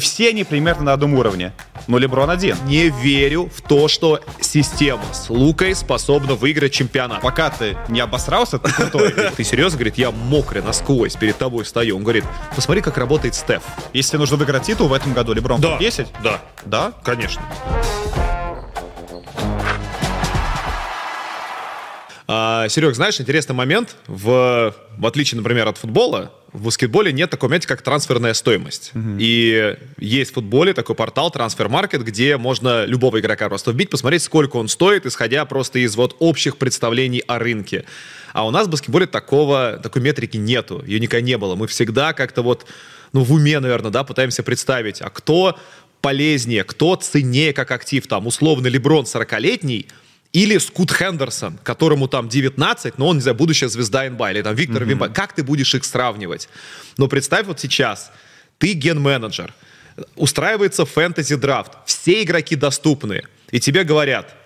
Все они примерно на одном уровне, но Леброн один. Не верю в то, что система с Лукой способна выиграть чемпионат. Пока ты не обосрался, ты крутой. Говорит, ты серьезно? Говорит, я мокрый насквозь, перед тобой стою. Он говорит, посмотри, как работает Стеф. Если нужно выиграть титул в этом году, Леброн да, 10? Да. Да? Конечно. Серег, знаешь, интересный момент. В отличие, например, от футбола, в баскетболе нет такого момента, как трансферная стоимость. И есть в футболе такой портал Трансфер-маркет, где можно любого игрока просто вбить, посмотреть, сколько он стоит, исходя просто из вот общих представлений о рынке. А у нас в баскетболе такой метрики нету, ее никогда не было. Мы всегда как-то вот, ну, в уме, наверное, да, пытаемся представить, а кто полезнее, кто ценнее как актив. Там, условно, Леброн 40-летний, или Скут Хендерсон, которому там 19, но он, не знаю, будущая звезда НБА, или там Виктор Вембаньяма. Как ты будешь их сравнивать? Но представь вот сейчас, ты ген-менеджер, устраивается фэнтези-драфт, все игроки доступны, и тебе говорят,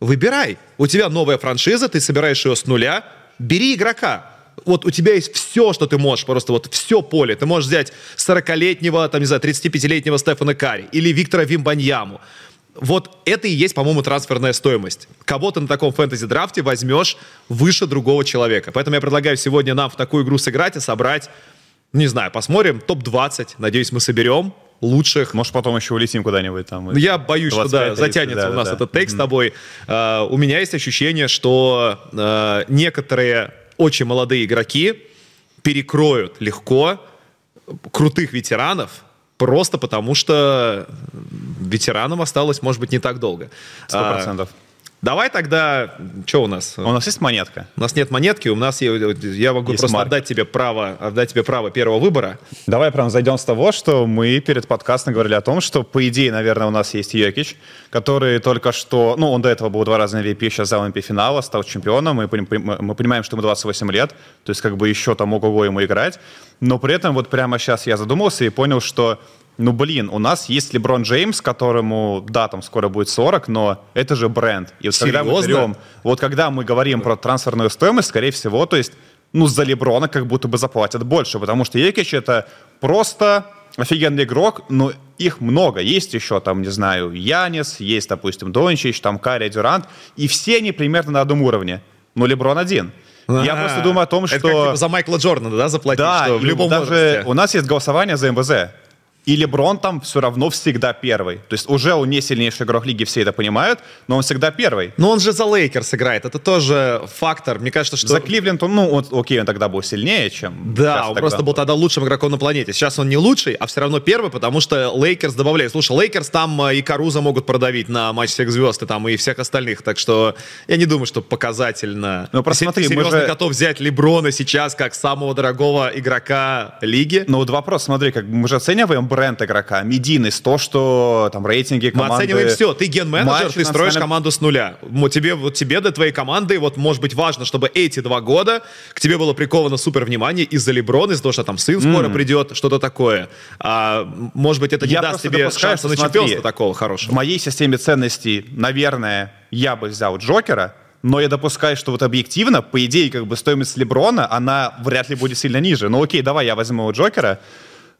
выбирай, у тебя новая франшиза, ты собираешь ее с нуля, бери игрока. Вот у тебя есть все, что ты можешь, просто вот все поле. Ты можешь взять 40-летнего, там, не знаю, 35-летнего Стефена Карри или Виктора Вембаньяму. Вот это и есть, по-моему, трансферная стоимость. Кого ты на таком фэнтези-драфте возьмешь выше другого человека. Поэтому я предлагаю сегодня нам в такую игру сыграть и собрать, не знаю, посмотрим, топ-20. Надеюсь, мы соберем лучших. Может, потом еще улетим куда-нибудь там. Я боюсь, 25, что да, 30, затянется да, у нас да, этот текст с тобой. У меня есть ощущение, что некоторые очень молодые игроки перекроют легко крутых ветеранов, просто потому что ветеранам осталось, может быть, не так долго. 100%. Давай тогда... Что у нас? У нас есть монетка? У нас нет монетки. У нас я могу есть просто отдать тебе право первого выбора. Давай прям зайдем с того, что мы перед подкастом говорили о том, что, по идее, наверное, у нас есть Йокич, который только что... Ну, он до этого был 2 раза MVP, сейчас зал MVP финала, стал чемпионом. Мы понимаем, что ему 28 лет, то есть как бы еще там ого-го ему играть. Но при этом вот прямо сейчас я задумался и понял, что... Ну, блин, у нас есть Леброн Джеймс, которому, да, там скоро будет 40, но это же бренд. И вот когда мы берем, вот когда мы говорим про трансферную стоимость, скорее всего, то есть, ну, за Леброна как будто бы заплатят больше, потому что Йокич — это просто офигенный игрок, но их много. Есть еще, там, не знаю, Янис, есть, допустим, Дончич, там, Карри, Дюрант, и все они примерно на одном уровне, но Леброн один. Я просто думаю о том, что... Это как, типа, за Майкла Джордана, да, заплатить? Да, что в любом возрасте. У нас есть голосование за МВЗ. И Леброн там все равно всегда первый. То есть уже он не сильнейший игрок лиги, все это понимают, но он всегда первый. Но он же за Лейкерс играет, это тоже фактор. Мне кажется, что... За Кливленд, ну, он, окей, он тогда был сильнее, чем... Да, он просто был тогда лучшим игроком на планете. Сейчас он не лучший, а все равно первый, потому что Лейкерс добавляет. Слушай, Лейкерс там и Каруза могут продавить на матч всех звезд, и там и всех остальных. Так что я не думаю, что показательно... Ну, просто смотри, серьезно мы же... готов взять Леброна сейчас как самого дорогого игрока лиги. Ну, вот вопрос, смотри, как мы же оцениваем бренд игрока, медийность, то, что там рейтинги команды... Мы оцениваем все. Ты ген-менеджер, ты строишь команду с нуля. Тебе для твоей команды вот может быть важно, чтобы эти 2 года к тебе было приковано супер внимание из-за Леброна, из-за того, что там сын скоро придет, что-то такое. А, может быть, это не даст тебе шанса на чемпионство такого хорошего. В моей системе ценностей, наверное, я бы взял Джокера, но я допускаю, что вот объективно, по идее, как бы стоимость Леброна, она вряд ли будет сильно ниже. Ну окей, давай я возьму у Джокера.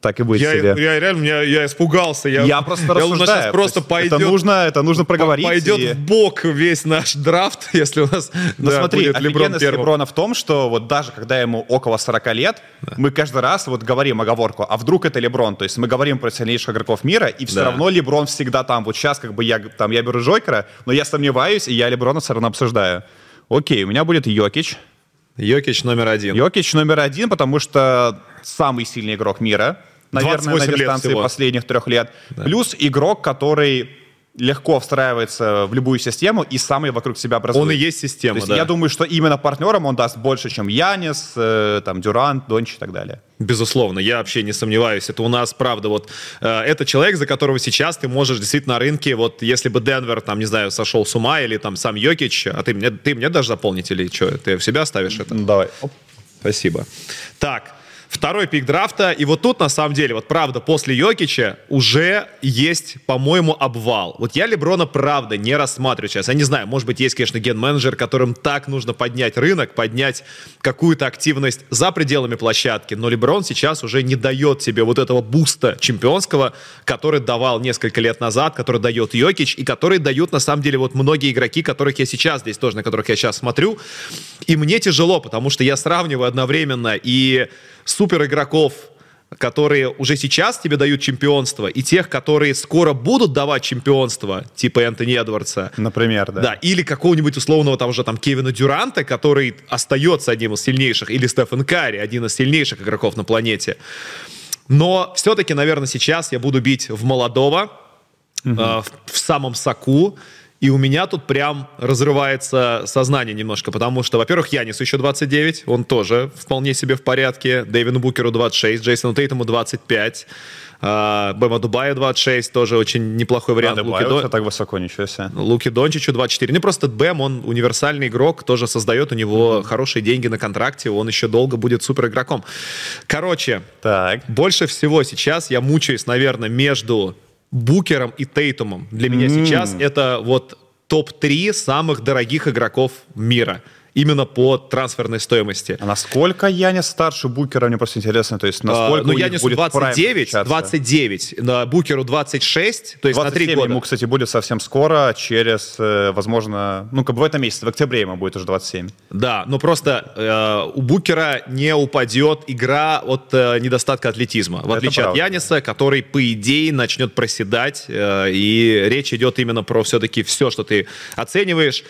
Так и будет себе. Я реально испугался. Я просто рассуждаю. Сейчас просто пойдет, это нужно проговорить. Пойдет в бок весь наш драфт, если у нас да, смотри, будет Леброн первым. Леброна в том, что вот даже когда ему около 40 лет, да, мы каждый раз вот говорим оговорку, а вдруг это Леброн? То есть мы говорим про сильнейших игроков мира, и все равно Леброн всегда там. Вот сейчас как бы я беру Джокера, но я сомневаюсь, и я Леброна все равно обсуждаю. Окей, у меня будет Йокич. Йокич номер один. Йокич номер один, потому что самый сильный игрок мира, наверное, на дистанции последних 3 лет. Да. Плюс игрок, который легко встраивается в любую систему и сам ее вокруг себя образует. Он и есть система, да. Я думаю, что именно партнерам он даст больше, чем Янис, там, Дюрант, Дончич и так далее. Безусловно, я вообще не сомневаюсь. Это у нас, правда, вот это человек, за которого сейчас ты можешь действительно на рынке, вот если бы Денвер, там, не знаю, сошел с ума, или там сам Йокич, а ты мне дашь запомнить или что? Ты в себя ставишь это? Давай. Оп. Спасибо. Так, Второй пик драфта. И вот тут, на самом деле, вот правда, после Йокича уже есть, по-моему, обвал. Вот я Леброна, правда, не рассматриваю сейчас. Я не знаю, может быть, есть, конечно, ген-менеджер, которым так нужно поднять рынок, поднять какую-то активность за пределами площадки. Но Леброн сейчас уже не дает себе вот этого буста чемпионского, который давал несколько лет назад, который дает Йокич и который дают, на самом деле, вот многие игроки, которых я сейчас здесь тоже, на которых я сейчас смотрю. И мне тяжело, потому что я сравниваю одновременно и супер игроков, которые уже сейчас тебе дают чемпионство, и тех, которые скоро будут давать чемпионство, типа Энтони Эдвардса. Например, да. Да, или какого-нибудь условного того же там Кевина Дюранта, который остается одним из сильнейших, или Стефен Карри, один из сильнейших игроков на планете. Но все-таки, наверное, сейчас я буду бить в молодого, в самом соку. И у меня тут прям разрывается сознание немножко, потому что, во-первых, Янису еще 29, он тоже вполне себе в порядке, Дэвину Букеру 26, Джейсону Тейтуму 25, Бэм Адебайо 26, тоже очень неплохой вариант. Адебайо так высоко, ничего себе. Луки Дончичу 24. Ну просто Бэм, он универсальный игрок, тоже создает, у него хорошие деньги на контракте, он еще долго будет супер игроком. Короче, так. Больше всего сейчас я мучаюсь, наверное, между Букером и Тейтумом. Для меня сейчас это вот топ-3 самых дорогих игроков мира. Именно по трансферной стоимости. А насколько Янис старше Букера, мне просто интересно, то есть насколько у них будет 29, на Букеру 26, то есть 27 на 3 года. Ему, кстати, будет совсем скоро, через, возможно, ну как бы в этом месяце, в октябре ему будет уже 27. Да, но просто у Букера не упадет игра от недостатка атлетизма, в отличие от Яниса, который, по идее, начнет проседать, и речь идет именно про все-таки все, что ты оцениваешь.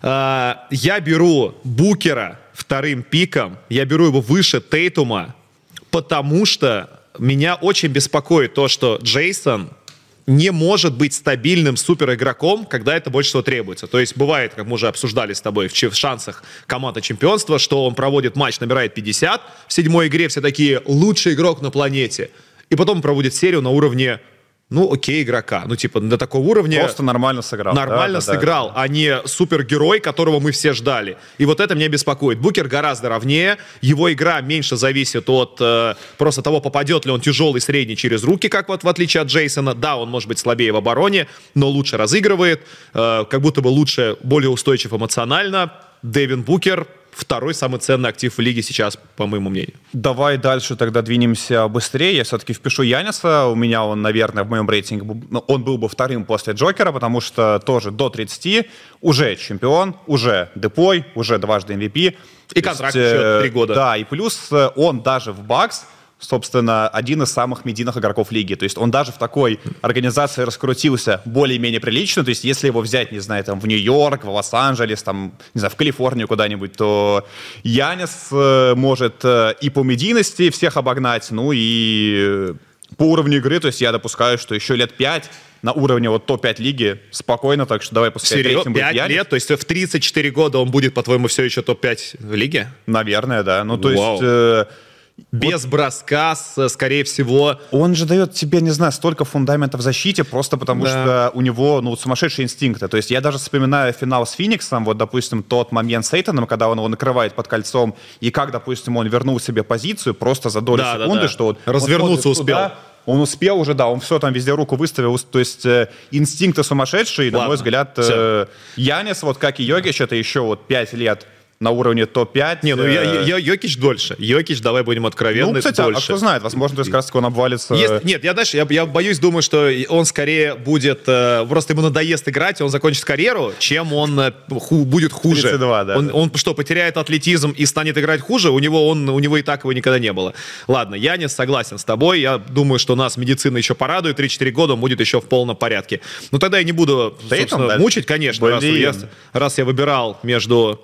Я беру Букера вторым пиком, я беру его выше Тейтума, потому что меня очень беспокоит то, что Джейсон не может быть стабильным суперигроком, когда это больше всего требуется. То есть бывает, как мы уже обсуждали с тобой, в шансах команды чемпионства, что он проводит матч, набирает 50, в седьмой игре все такие «лучший игрок на планете», и потом проводит серию на уровне ну, окей, игрока. Ну, типа, до такого уровня... Просто нормально сыграл. Нормально сыграл, а не супергерой, которого мы все ждали. И вот это меня беспокоит. Букер гораздо ровнее, его игра меньше зависит от просто того, попадет ли он тяжелый, средний через руки, как вот в отличие от Джейсона. Да, он может быть слабее в обороне, но лучше разыгрывает, как будто бы лучше, более устойчив эмоционально. Дэвин Букер... Второй самый ценный актив в лиге сейчас, по моему мнению. Давай дальше тогда двинемся быстрее. Я все-таки впишу Яниса. У меня он, наверное, в моем рейтинге, он был бы вторым после Джокера, потому что тоже до 30 уже чемпион, уже депой, уже дважды MVP. И контракт еще 3 года. Да, и плюс он даже в Бакс, собственно, один из самых медийных игроков лиги. То есть он даже в такой организации раскрутился более-менее прилично. То есть если его взять, не знаю, там в Нью-Йорк, в Лос-Анджелес, там, не знаю, в Калифорнию куда-нибудь, то Янис может и по медийности всех обогнать, ну и по уровню игры. То есть я допускаю, что еще лет 5 на уровне вот топ-5 лиги спокойно, так что давай пускай третьим будет Янис. 5 лет? То есть в 34 года он будет, по-твоему, все еще топ-5 в лиге? Наверное, да. Ну то есть... Без броска, скорее всего. Он же дает тебе, не знаю, столько фундаментов в защите, просто потому что у него ну, сумасшедшие инстинкты. То есть я даже вспоминаю финал с Фениксом, вот, допустим, тот момент с Эйтоном, когда он его накрывает под кольцом, и как, допустим, он вернул себе позицию просто за долю секунды, что вот развернуться он успел. Он успел уже, да, он все там везде руку выставил, то есть инстинкты сумасшедшие, и, на мой взгляд, Янис, вот как и Йокич, это еще вот 5 лет на уровне топ-5. Не, ну Йокич дольше. Йокич, давай будем откровенны, ну, кстати, дольше. А кто знает, возможно, то есть, как раз он обвалится. Есть, нет, я, знаешь, я боюсь, думаю, что он скорее будет... Просто ему надоест играть, и он закончит карьеру, чем он будет хуже. 32, да. Он что, потеряет атлетизм и станет играть хуже? У него и так его никогда не было. Ладно, я не согласен с тобой. Я думаю, что нас медицина еще порадует. 3-4 года он будет еще в полном порядке. Но тогда я не буду, собственно, мучить, конечно. Раз я выбирал между...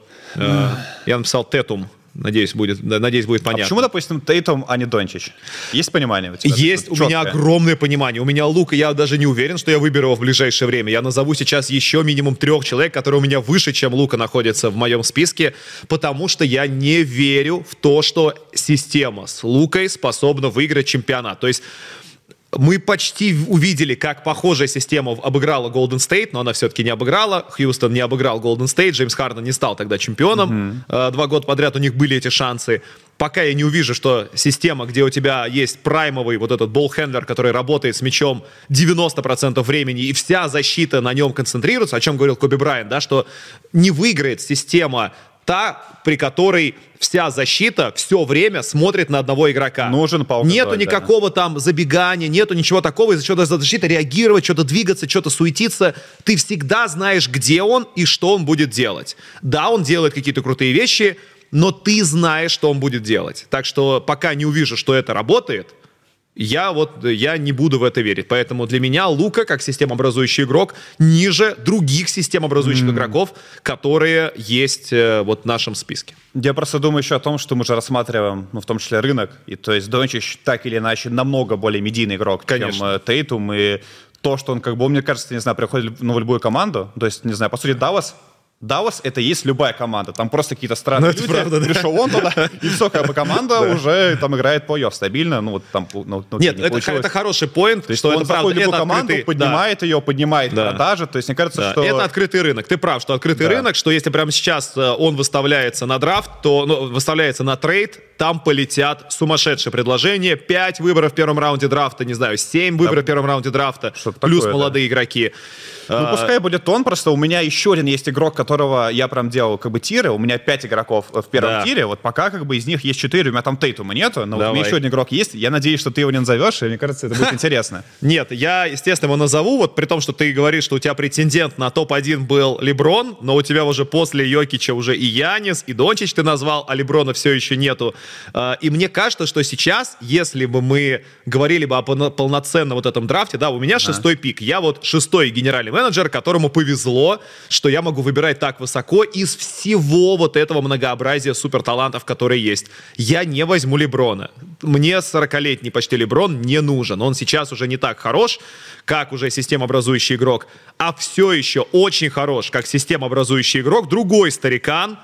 Я написал Тейтум. Надеюсь, будет понятно. А почему, допустим, Тейтум, а не Дончич? Есть понимание у тебя? Есть, у меня огромное понимание. У меня Лука, я даже не уверен, что я выберу его в ближайшее время. Я назову сейчас еще минимум 3 человек, которые у меня выше, чем Лука, находятся в моем списке, потому что я не верю в то, что система с Лукой способна выиграть чемпионат. То есть Мы почти увидели, как похожая система обыграла Golden State, но она все-таки не обыграла. Хьюстон не обыграл Golden State, Джеймс Харден не стал тогда чемпионом. Два года подряд у них были эти шансы. Пока я не увижу, что система, где у тебя есть праймовый вот этот болл-хендлер, который работает с мячом 90% времени, и вся защита на нем концентрируется, о чем говорил Коби Брайан, да, что не выиграет система та, при которой вся защита все время смотрит на одного игрока. Нужен паук. Нету никакого там забегания, нету ничего такого, из-за чего защита реагировать, что-то двигаться, что-то суетиться. Ты всегда знаешь, где он и что он будет делать. Да, он делает какие-то крутые вещи, но ты знаешь, что он будет делать. Так что пока не увижу, что это работает, я не буду в это верить. Поэтому для меня Лука, как системообразующий игрок, ниже других системообразующих игроков, которые есть вот в нашем списке. Я просто думаю еще о том, что мы же рассматриваем, ну, в том числе рынок. И то есть Дончич так или иначе намного более медийный игрок, конечно, чем Тейтум. И то, что он, как бы, мне кажется, не знаю, приходит, ну, в любую команду. То есть, не знаю, по сути, Даллас — это и есть любая команда. Там просто какие-то странные люди. Правда, пришел он туда, и все, как бы команда уже там играет плей-офф стабильно. Ну, вот там, нет, это хороший поинт, что он заходит в любую команду, поднимает ее, поднимает продажи. То есть, мне кажется, что... Это открытый рынок. Ты прав, что открытый рынок, что если прямо сейчас он выставляется на драфт, то выставляется на трейд, там полетят сумасшедшие предложения. 5 выборов в первом раунде драфта, не знаю, 7 выборов в первом раунде драфта, плюс молодые игроки. Ну, пускай будет он, просто у меня еще один есть игрок, которого я прям делал, как бы, тиры. У меня 5 игроков в первом тире. Вот пока, как бы, из них есть 4. У меня там Тейтума нету, но вот у меня еще один игрок есть. Я надеюсь, что ты его не назовешь, и мне кажется, это будет интересно. Нет, я, естественно, его назову. Вот при том, что ты говоришь, что у тебя претендент на топ-1 был Леброн, но у тебя уже после Йокича уже и Янис, и Дончич ты назвал, а Леброна все еще нету. И мне кажется, что сейчас, если бы мы говорили бы о полноценном вот этом драфте, да, у меня 6-й пик. Я вот 6-й генеральный менеджер, которому повезло, что я могу выбирать так высоко из всего вот этого многообразия суперталантов, которые есть. Я не возьму Леброна. Мне 40-летний почти Леброн не нужен. Он сейчас уже не так хорош, как уже системообразующий игрок, а все еще очень хорош, как системообразующий игрок, другой старикан,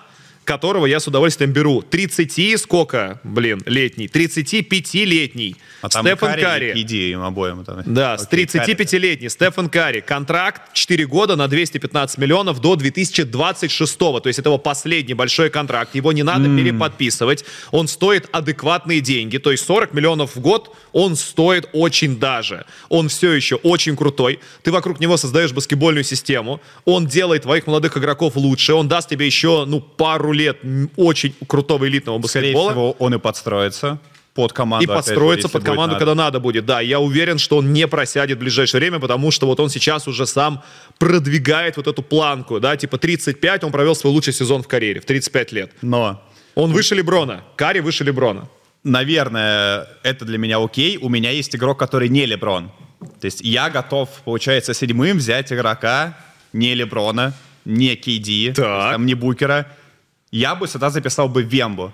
которого я с удовольствием беру. 35-летний Стефен Карри. Иди им обоим. Там. Да, окей, с 35-летний Стефен Карри. Контракт 4 года на 215 миллионов до 2026-го. То есть это его последний большой контракт. Его не надо переподписывать. Он стоит адекватные деньги. То есть 40 миллионов в год он стоит очень даже. Он все еще очень крутой. Ты вокруг него создаешь баскетбольную систему. Он делает твоих молодых игроков лучше. Он даст тебе еще, ну, пару лет очень крутого элитного баскетбола. Скорее всего, он и подстроится под команду. И подстроится под команду, когда надо будет. Да, я уверен, что он не просядет в ближайшее время, потому что вот он сейчас уже сам продвигает вот эту планку. Да, типа 35, он провел свой лучший сезон в карьере, в 35 лет. Но он выше Леброна. Карри выше Леброна. Наверное, это для меня окей. У меня есть игрок, который не Леброн. То есть я готов, получается, 7-м взять игрока не Леброна, не KD, там, не Букера. Я бы сюда записал бы Вембу.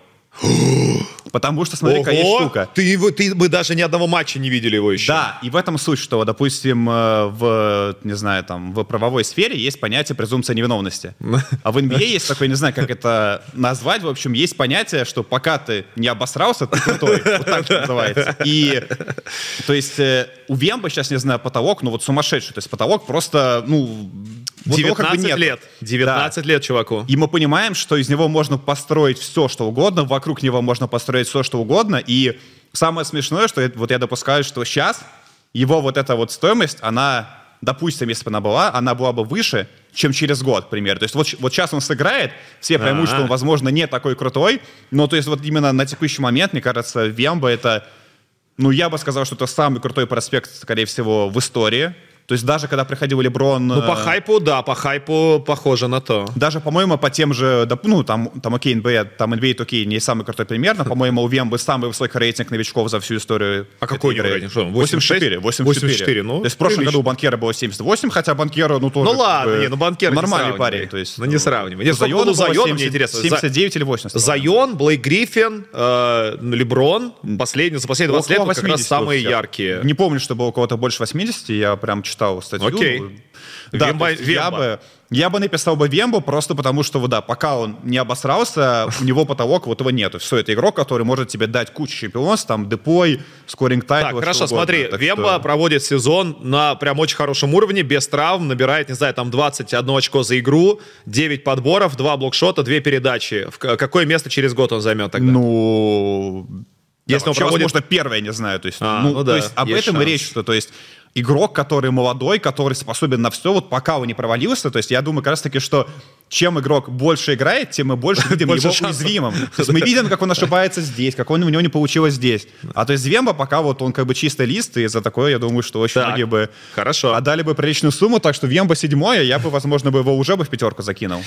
Потому что, смотри, какая есть штука. Ты бы даже ни одного матча не видели его еще. Да, и в этом суть, что, допустим, в правовой сфере есть понятие презумпция невиновности. А в NBA есть такое, не знаю, как это назвать, в общем, есть понятие, что пока ты не обосрался, ты крутой. Вот так это называется. И, то есть, у Вембы сейчас, не знаю, потолок, ну вот сумасшедший. То есть потолок просто, ну... 19 лет чуваку. И мы понимаем, что из него можно построить все, что угодно, вокруг него можно построить все, что угодно. И самое смешное, что вот я допускаю, что сейчас его вот эта вот стоимость, она, допустим, если бы она была бы выше, чем через год, к примеру. То есть вот сейчас он сыграет, все поймут, что он, возможно, не такой крутой, но то есть вот именно на текущий момент, мне кажется, Вемба — это, ну, я бы сказал, что это самый крутой проспект, скорее всего, в истории. То есть даже когда приходил Леброн... Ну, по хайпу, да, по хайпу похоже на то. Даже, по-моему, по тем же... Ну, окей, NBA не самый крутой пример, но, по-моему, у Вембы самый высокий рейтинг новичков за всю историю. А какой у него рейтинг? 84. 84, ну, то есть в прошлом году у Банкера было 78, хотя Банкера, ну, тоже... Ну, ладно, Банкера не сравнивай. Нормальный парень, то есть... Ну, не сравнивай. Зайон, мне интересно. 79 или 80. Зайон, Блейк Гриффин, Леброн, за последние 20 лет как раз самые яркие. Не помню, что было у кого-то больше 80, я прям читал. читав статтю. Да, я бы написал бы Вембу просто потому, что да, пока он не обосрался, у него потолок вот его нету. Все, это игрок, который может тебе дать кучу чемпионств, там, депой, скоринг тайт. Так, хорошо, смотри, Вемба проводит сезон на прям очень хорошем уровне, без травм, набирает, не знаю, там 21 очко за игру, 9 подборов, 2 блокшота, 2 передачи. Какое место через год он займет тогда? Ну... Если да, он проводит... возможно, первое, не знаю. То есть, то есть об этом и речь, что, то есть, игрок, который молодой, который способен на все, вот пока он не провалился, то есть, я думаю, как раз таки, что чем игрок больше играет, тем мы больше видим его уязвимым. То есть, мы видим, как он ошибается здесь, как у него не получилось здесь. А то есть, Вемба пока вот он как бы чистый лист, и за такое, я думаю, что очень многие бы отдали бы приличную сумму, так что Вемба 7-й, я бы, возможно, бы его уже бы в 5-ку закинул.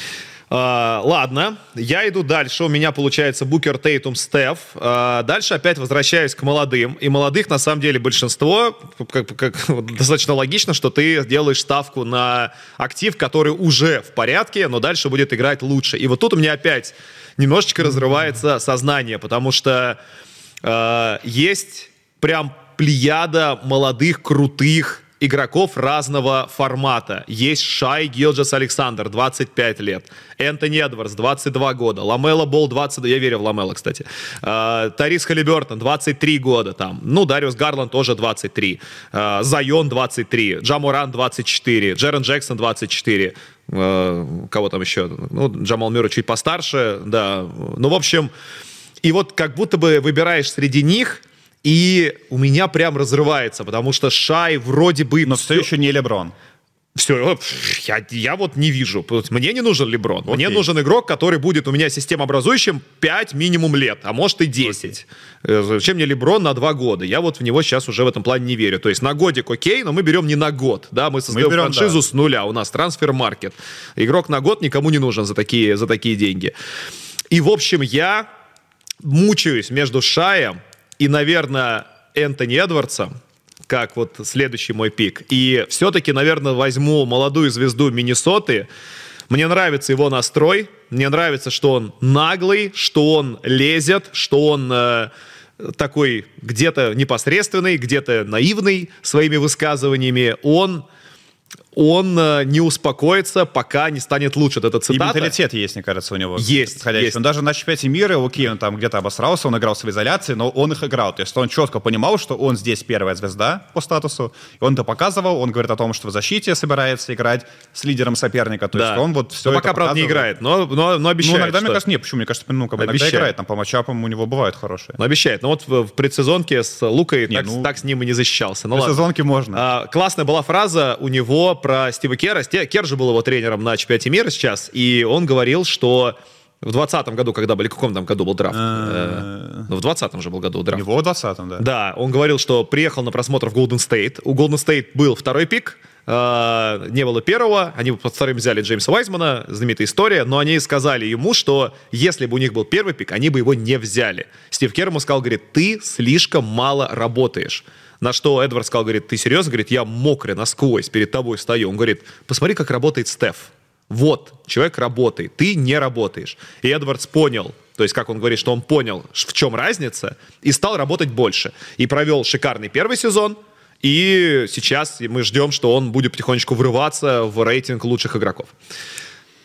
Ладно, я иду дальше. У меня получается Букер, Тейтум, Стеф. Дальше опять возвращаюсь к молодым. И молодых, на самом деле, большинство. Достаточно логично, что ты делаешь ставку на актив, который уже в порядке, но дальше будет играть лучше. И вот тут у меня опять немножечко разрывается сознание, потому что есть прям плеяда молодых, крутых игроков разного формата. Есть Шэй Гилджес-Александер, 25 лет. Энтони Эдвардс, 22 года. Ламело Болл, 20... Я верю в Ламело, кстати. Тайриз Халибертон, 23 года там. Ну, Дариус Гарланд тоже 23. Зайон, 23. Джа Морант, 24. Джарен Джексон, 24. Кого там еще? Ну, Джамал Мюррей чуть постарше, да. Ну, в общем... И вот как будто бы выбираешь среди них... И у меня прям разрывается, потому что Шай вроде бы... Но все еще не Леброн. Все, я вот не вижу. Мне не нужен Леброн. Окей. Мне нужен игрок, который будет у меня системообразующим 5 минимум лет, а может и 10. Окей. Зачем мне Леброн на 2 года? Я вот в него сейчас уже в этом плане не верю. То есть на годик окей, но мы берем не на год. Да? Мы создаем франшизу с нуля. У нас трансфер-маркет. Игрок на год никому не нужен за такие деньги. И, в общем, я мучаюсь между Шаем и, наверное, Энтони Эдвардсом, как вот следующий мой пик. И все-таки, наверное, возьму молодую звезду Миннесоты. Мне нравится его настрой. Мне нравится, что он наглый, что он лезет, что он такой где-то непосредственный, где-то наивный своими высказываниями. Он не успокоится, пока не станет лучше. Это цитата. И менталитет есть, мне кажется, у него. Есть. Он даже на чемпионате мира, окей, он там где-то обосрался, он играл в изоляции, но он их играл. То есть он четко понимал, что он здесь первая звезда по статусу. Он это показывал, он говорит о том, что в защите собирается играть с лидером соперника. То есть он вот все пока, правда, не играет, но обещает. Ну, иногда, мне кажется, нет. Почему? Мне кажется, иногда играет. Там по матчапам у него бывают хорошие. Но обещает. Но вот в предсезонке с Лукой так с ним и не защищался. В предсезонке можно. Классная была фраза у него про Стива Керра. Керр же был его тренером на чемпионате мира сейчас, и он говорил, что в 20-м году, когда были, в каком там году был драфт? В 20-м же был году драфт. Его в 20-м, да. Да, он говорил, что приехал на просмотр в Голден Стейт. У Голден Стейт был второй пик, не было первого, они под вторым взяли Джеймса Уайзмана, знаменитая история, но они сказали ему, что если бы у них был первый пик, они бы его не взяли. Стив Керр ему сказал, говорит, ты слишком мало работаешь. На что Эдвард сказал, говорит, ты серьезно? Говорит, я мокрый насквозь, перед тобой стою. Он говорит, посмотри, как работает Стеф. Вот, человек работает, ты не работаешь. И Эдвардс понял, то есть, как он говорит, что он понял, в чем разница, и стал работать больше. И провел шикарный первый сезон, и сейчас мы ждем, что он будет потихонечку врываться в рейтинг лучших игроков.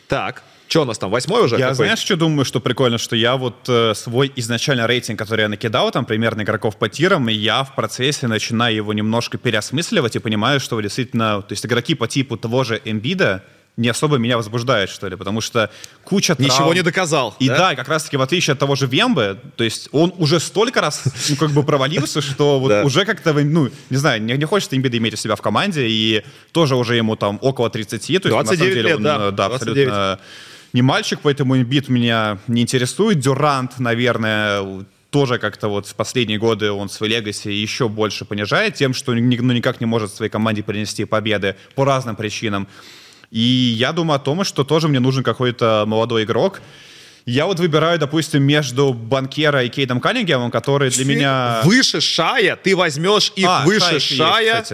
Так. Что у нас там, 8-й уже? Я, знаешь, что думаю, что прикольно, что я вот свой изначально рейтинг, который я накидал, там, примерно игроков по тирам, я в процессе начинаю его немножко переосмысливать и понимаю, что действительно, то есть игроки по типу того же Эмбида не особо меня возбуждает, что ли, потому что куча травм. Ничего не доказал. И да, как раз-таки в отличие от того же Вембы, то есть он уже столько раз как бы провалился, что вот уже как-то, ну, не знаю, не хочется Эмбида иметь у себя в команде, и тоже уже ему там около 30, то есть на самом деле он, да, абсолютно не мальчик, поэтому Эмбид меня не интересует. Дюрант, наверное, тоже как-то вот в последние годы он свой легаси еще больше понижает тем, что ну, никак не может своей команде принести победы по разным причинам. И я думаю о том, что тоже мне нужен какой-то молодой игрок. Я вот выбираю, допустим, между Банкеро и Кейдом Каннингемом, который для меня... Выше Шая? Ты возьмешь их выше Шая?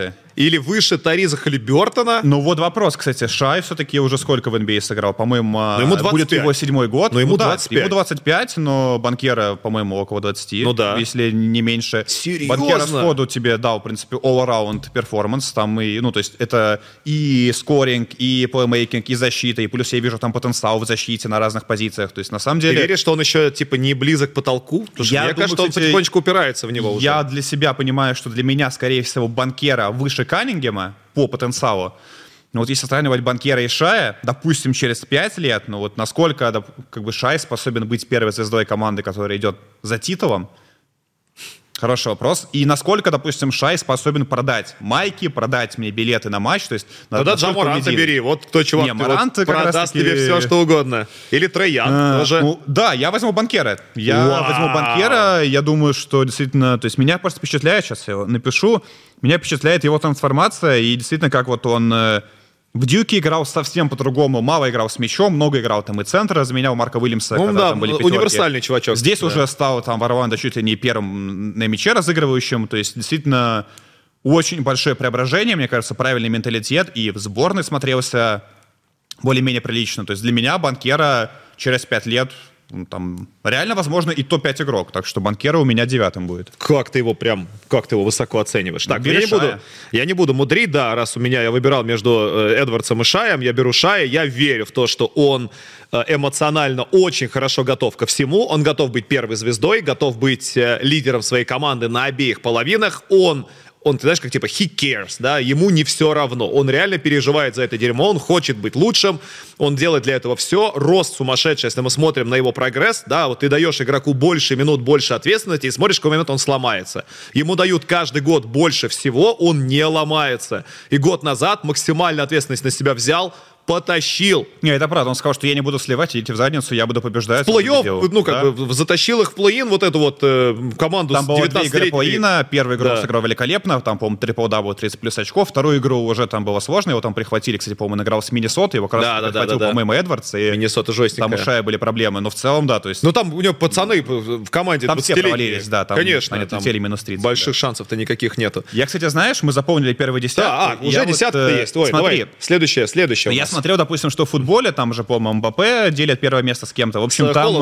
или выше Тариза Халибертона. Ну вот вопрос, кстати, Шай все-таки уже сколько в NBA сыграл? По-моему, ему 25. Будет его седьмой год. Но ему, ну, 25. Да, ему 25, но Банкеро, по-моему, около 20, ну, да, если не меньше. Серьезно? Банкеро сходу тебе дал, в принципе, all-around перформанс. Там и, ну, то есть это и скоринг, и плеймейкинг, и защита, и плюс я вижу там потенциал в защите на разных позициях. То есть на самом деле... Ты веришь, что он еще, типа, не близок к потолку? Потому что мне кажется, он потихонечку упирается в него уже. Я для себя понимаю, что для меня, скорее всего, Банкеро выше Каннингема по потенциалу. Но вот если сравнивать Банкеро и Шая, допустим, через 5 лет, ну вот насколько, как бы, Шай способен быть первой звездой команды, которая идет за титулом? Хороший вопрос. И насколько, допустим, Шай способен продать майки, продать мне билеты на матч? То есть, тогда Джа Моранта бери. Вот кто, чувак, не, Морант вот продаст тебе все, что угодно. Или Трей Янг тоже. Ну, да, я возьму Банкеро. Я возьму Банкеро. Я думаю, что действительно... То есть меня просто впечатляет, сейчас я его напишу, меня впечатляет его трансформация. И действительно, как вот он... В Дьюке играл совсем по-другому. Мало играл с мячом, много играл там и центра, заменял Марка Уильямса, ну, когда, да, там были пятерки. Универсальный чувачок. Здесь, да, уже стал там в Орландо чуть ли не первым на мяче разыгрывающим. То есть действительно очень большое преображение, мне кажется, правильный менталитет. И в сборной смотрелся более-менее прилично. То есть для меня Банкеро через 5 лет... Там реально, возможно, и топ-5 игрок. Так что Банкеро у меня 9-м будет. Как ты его прям, как ты его высоко оцениваешь? Так, я не буду мудрить, да, раз у меня, я выбирал между Эдвардсом и Шаем, я беру Шая, я верю в то, что он эмоционально очень хорошо готов ко всему, он готов быть первой звездой, готов быть лидером своей команды на обеих половинах, он, ты знаешь, как типа he cares, да, ему не все равно. Он реально переживает за это дерьмо, он хочет быть лучшим, он делает для этого все. Рост сумасшедший, если мы смотрим на его прогресс, да, вот ты даешь игроку больше минут, больше ответственности, и смотришь, в какой момент он сломается. Ему дают каждый год больше всего, он не ломается. И год назад максимальную ответственность на себя взял, потащил. Не, это правда. Он сказал, что я не буду сливать, идите в задницу, я буду побеждать. В плей-офф, ну, как, да, бы, затащил их в плей-ин, вот эту вот команду там с 19-летней. Там было 2 игры плей-ина, первую игру, да, он сыграл великолепно, там, по-моему, трипл-дабл, 30 плюс очков, вторую игру уже там было сложно, его там прихватили, кстати, по-моему, он играл с Миннесотой, его как раз, да, прихватил, да, да, по-моему, Эдвардс, и Миннесота жестенькая. Там у Шая были проблемы, но в целом, да, то есть... Ну, там у него пацаны в команде 20-летние. Там все провалились, да, там, конечно, они отлетели минус 30. Больших, да, шансов-то никаких нету. Я, кстати, знаешь, мы заполнили первые десятки. Да, уже десятка есть. Ой, давай, следующее. Я смотрел, допустим, что в футболе, там же, по-моему, МБП делят первое место с кем-то. В общем, с там...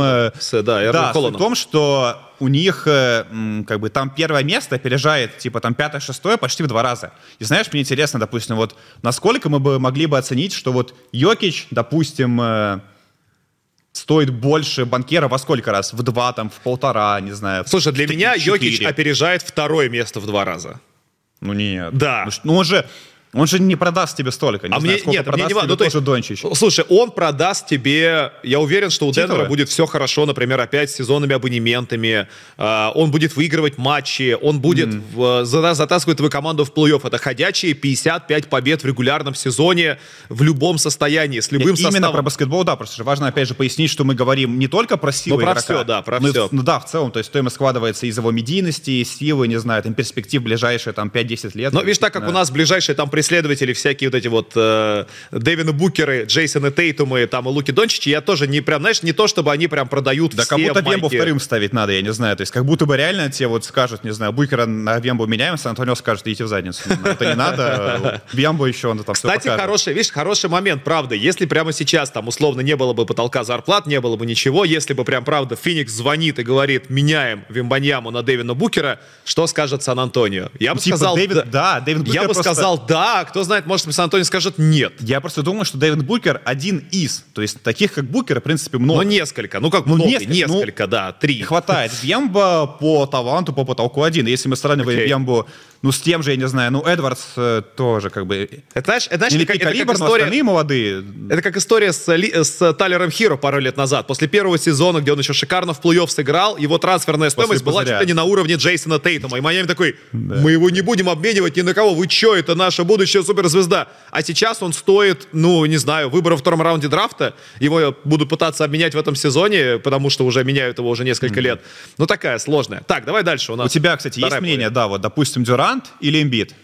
да, суть в том, что у них, как бы, там первое место опережает, типа, там, 5-6 почти в 2 раза. И знаешь, мне интересно, допустим, вот, насколько мы бы могли бы оценить, что вот Йокич, допустим, стоит больше Банкеро во сколько раз? В 2, там, в 1,5, не знаю. Слушай, для меня 4. Йокич опережает 2-е место в 2 раза. Ну, нет. Да. Ну, он же... Он же не продаст тебе столько. Не а знаю, мне, сколько нет, продаст мне не тебе, ну, тоже, есть, Дончич. Слушай, он продаст тебе... Я уверен, что у Денвера будет все хорошо, например, опять с сезонными абонементами. Он будет выигрывать матчи. Он будет затаскивать твою команду в плей-офф. Это ходячие 55 побед в регулярном сезоне в любом состоянии, с любым составом. Именно про баскетбол, да. Просто важно, опять же, пояснить, что мы говорим не только про силы игрока. Все, да, про все. Ну да, в целом. То есть стоимость складывается из его медийности, силы, не знаю, там, перспектив ближайшие, там, 5-10 лет. Но видишь, так как у нас ближайшие, там, преследователи всякие вот эти вот Дэвина Букеры, Джейсона Тейтума и там и Луки Дончичи, я тоже не прям, знаешь, не то, чтобы они прям продают, да, все майки. Да как будто Вембу вторым ставить надо, я не знаю. То есть как будто бы реально тебе вот скажут, не знаю, Букера на Вембу меняем, Сан-Антонио скажет, идите в задницу. Это не надо. Вембу еще он там все покажет. Кстати, хороший, видишь, хороший момент, правда. Если прямо сейчас там условно не было бы потолка зарплат, не было бы ничего, если бы прям правда Феникс звонит и говорит, меняем Вембаньяму на Дэвина Букера, что скажет Сан-Антонио? Я бы сказал, да, я бы сказал, да. А, кто знает, может, Сан-Антонио скажет нет. Я просто думаю, что Дэвин Букер один из. То есть таких, как Букер, в принципе, много. Но несколько. Ну, как много. Ну, несколько, ну, да, 3. Хватает. Вемба по таланту, по потолку один. Если мы сравниваем Вембу, ну, с тем же, я не знаю, ну, Эдвардс тоже, как бы... Это, знаешь, это как история... остальные молодые. Это как история с Тайлером Хиро пару лет назад. После первого сезона, где он еще шикарно в плей-офф сыграл, его трансферная стоимость была чуть ли не на уровне Джейсона Тейтума. И Майами такой, мы его не будем обменивать ни на кого. Вы че, это наша будущая суперзвезда. А сейчас он стоит, ну, не знаю, выбора во втором раунде драфта. Его будут пытаться обменять в этом сезоне, потому что уже меняют его уже несколько лет. Ну, такая сложная. Так, давай дальше. У тебя, кстати, есть мнение, да, вот, допустим, Дюрант или Эмбиид?